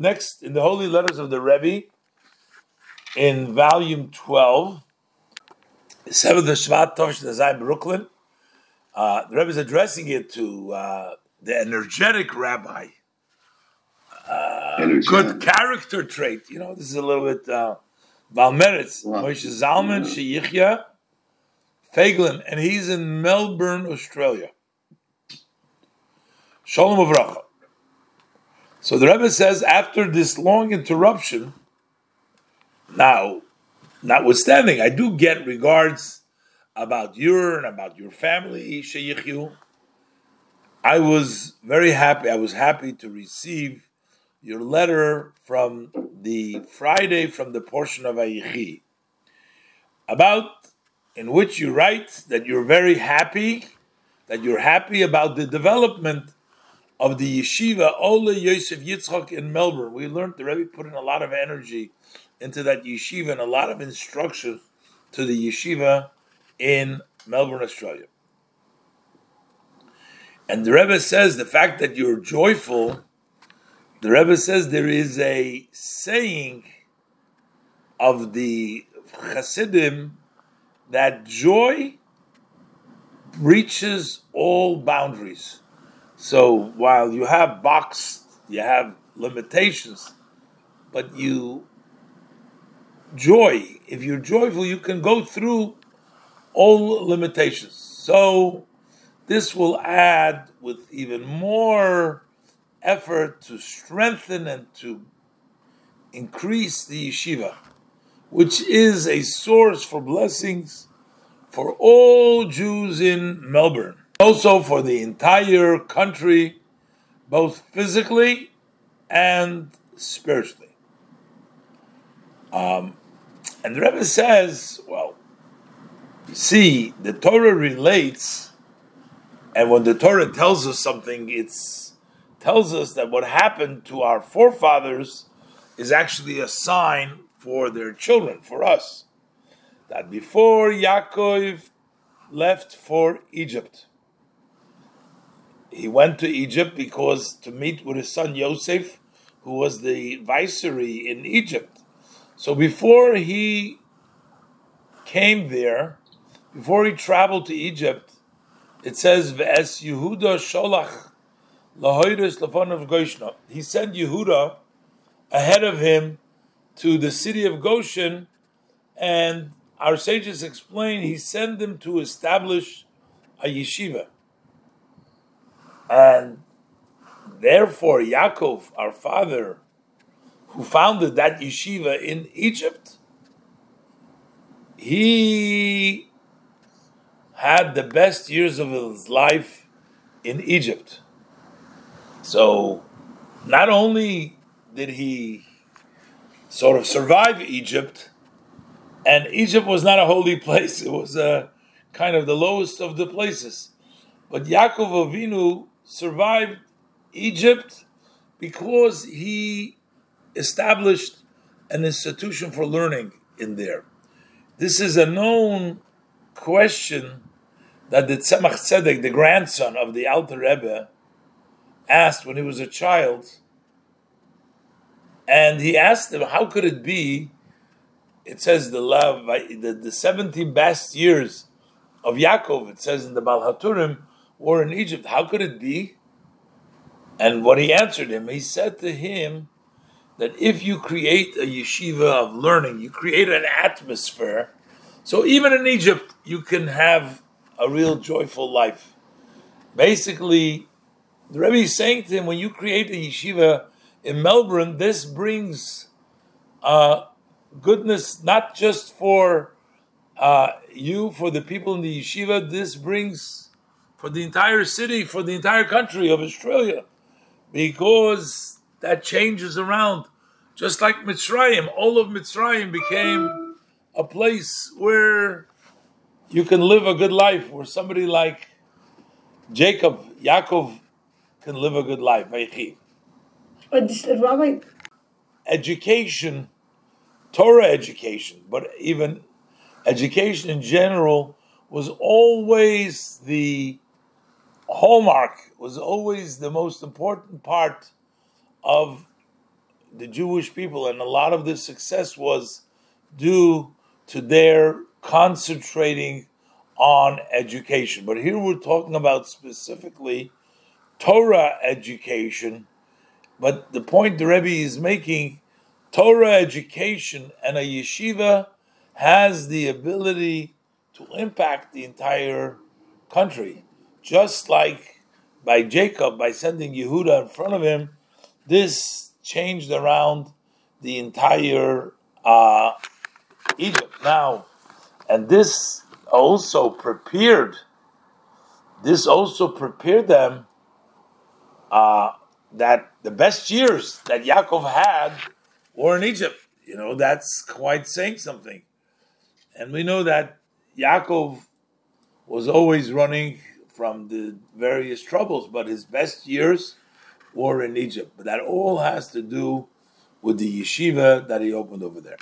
Next, in the Holy Letters of the Rebbe, in volume 12, Sevodah Shvat Tosh Nezai, Brooklyn, the Rebbe is addressing it to the energetic rabbi. Good character trait. You know, this is a little bit Valmeritz. Moshe Zalman, Sheyichya, Fagelin, and he's in Melbourne, Australia. Shalom uvracha. So the Rebbe says, after this long interruption, now, notwithstanding, I do get regards about you and about your family, Sheyichu. I was very happy. I was happy to receive your letter from the Friday from the portion of Ayichi, about in which you write that you're very happy, that you're happy about the development of the yeshiva Ola Yosef Yitzchok in Melbourne. We learned the Rebbe put in a lot of energy into that yeshiva and a lot of instruction to the yeshiva in Melbourne, Australia. And the Rebbe says the fact that you're joyful, the Rebbe says there is a saying of the Chasidim that joy reaches all boundaries. So while you have boxed, you have limitations, but if you're joyful, you can go through all limitations. So this will add with even more effort to strengthen and to increase the yeshiva, which is a source for blessings for all Jews in Melbourne. Also for the entire country, both physically and spiritually. And the Rebbe says, well, you see, the Torah relates, and when the Torah tells us something, it tells us that what happened to our forefathers is actually a sign for their children, for us. That before Yaakov left for Egypt, he went to Egypt because to meet with his son Yosef, who was the viceroy in Egypt. So before he came there, before he traveled to Egypt, it says, V'es Yehuda sholach lahoiris lefonav Goshen. He sent Yehudah ahead of him to the city of Goshen, and our sages explain he sent them to establish a yeshiva. And therefore, Yaakov, our father, who founded that yeshiva in Egypt, he had the best years of his life in Egypt. So, not only did he sort of survive Egypt, and Egypt was not a holy place, it was a kind of the lowest of the places. But Yaakov Avinu survived Egypt because he established an institution for learning in there. This is a known question that the Tzemach Tzedek, the grandson of the Alter Rebbe, asked when he was a child. And he asked him, how could it be? It says the 17 best years of Yaakov, it says in the Bal HaTurim, were in Egypt. How could it be? And what he answered him, he said to him that if you create a yeshiva of learning, you create an atmosphere. So even in Egypt, you can have a real joyful life. Basically, the Rebbe is saying to him, when you create a yeshiva in Melbourne, this brings goodness not just for you, for the people in the yeshiva, this brings for the entire city, for the entire country of Australia, because that changes around. Just like Mitzrayim, all of Mitzrayim became a place where you can live a good life, where somebody like Yaakov can live a good life. Education, Torah education, but even education in general was always the hallmark, was always the most important part of the Jewish people, and a lot of their success was due to their concentrating on education. But here we're talking about specifically Torah education. But the point the Rebbe is making, Torah education and a yeshiva has the ability to impact the entire country. Just like by Jacob, by sending Yehudah in front of him, this changed around the entire Egypt. Now, and this also prepared them that the best years that Yaakov had were in Egypt. You know, that's quite saying something. And we know that Yaakov was always running from the various troubles, but his best years were in Egypt. But that all has to do with the yeshiva that he opened over there.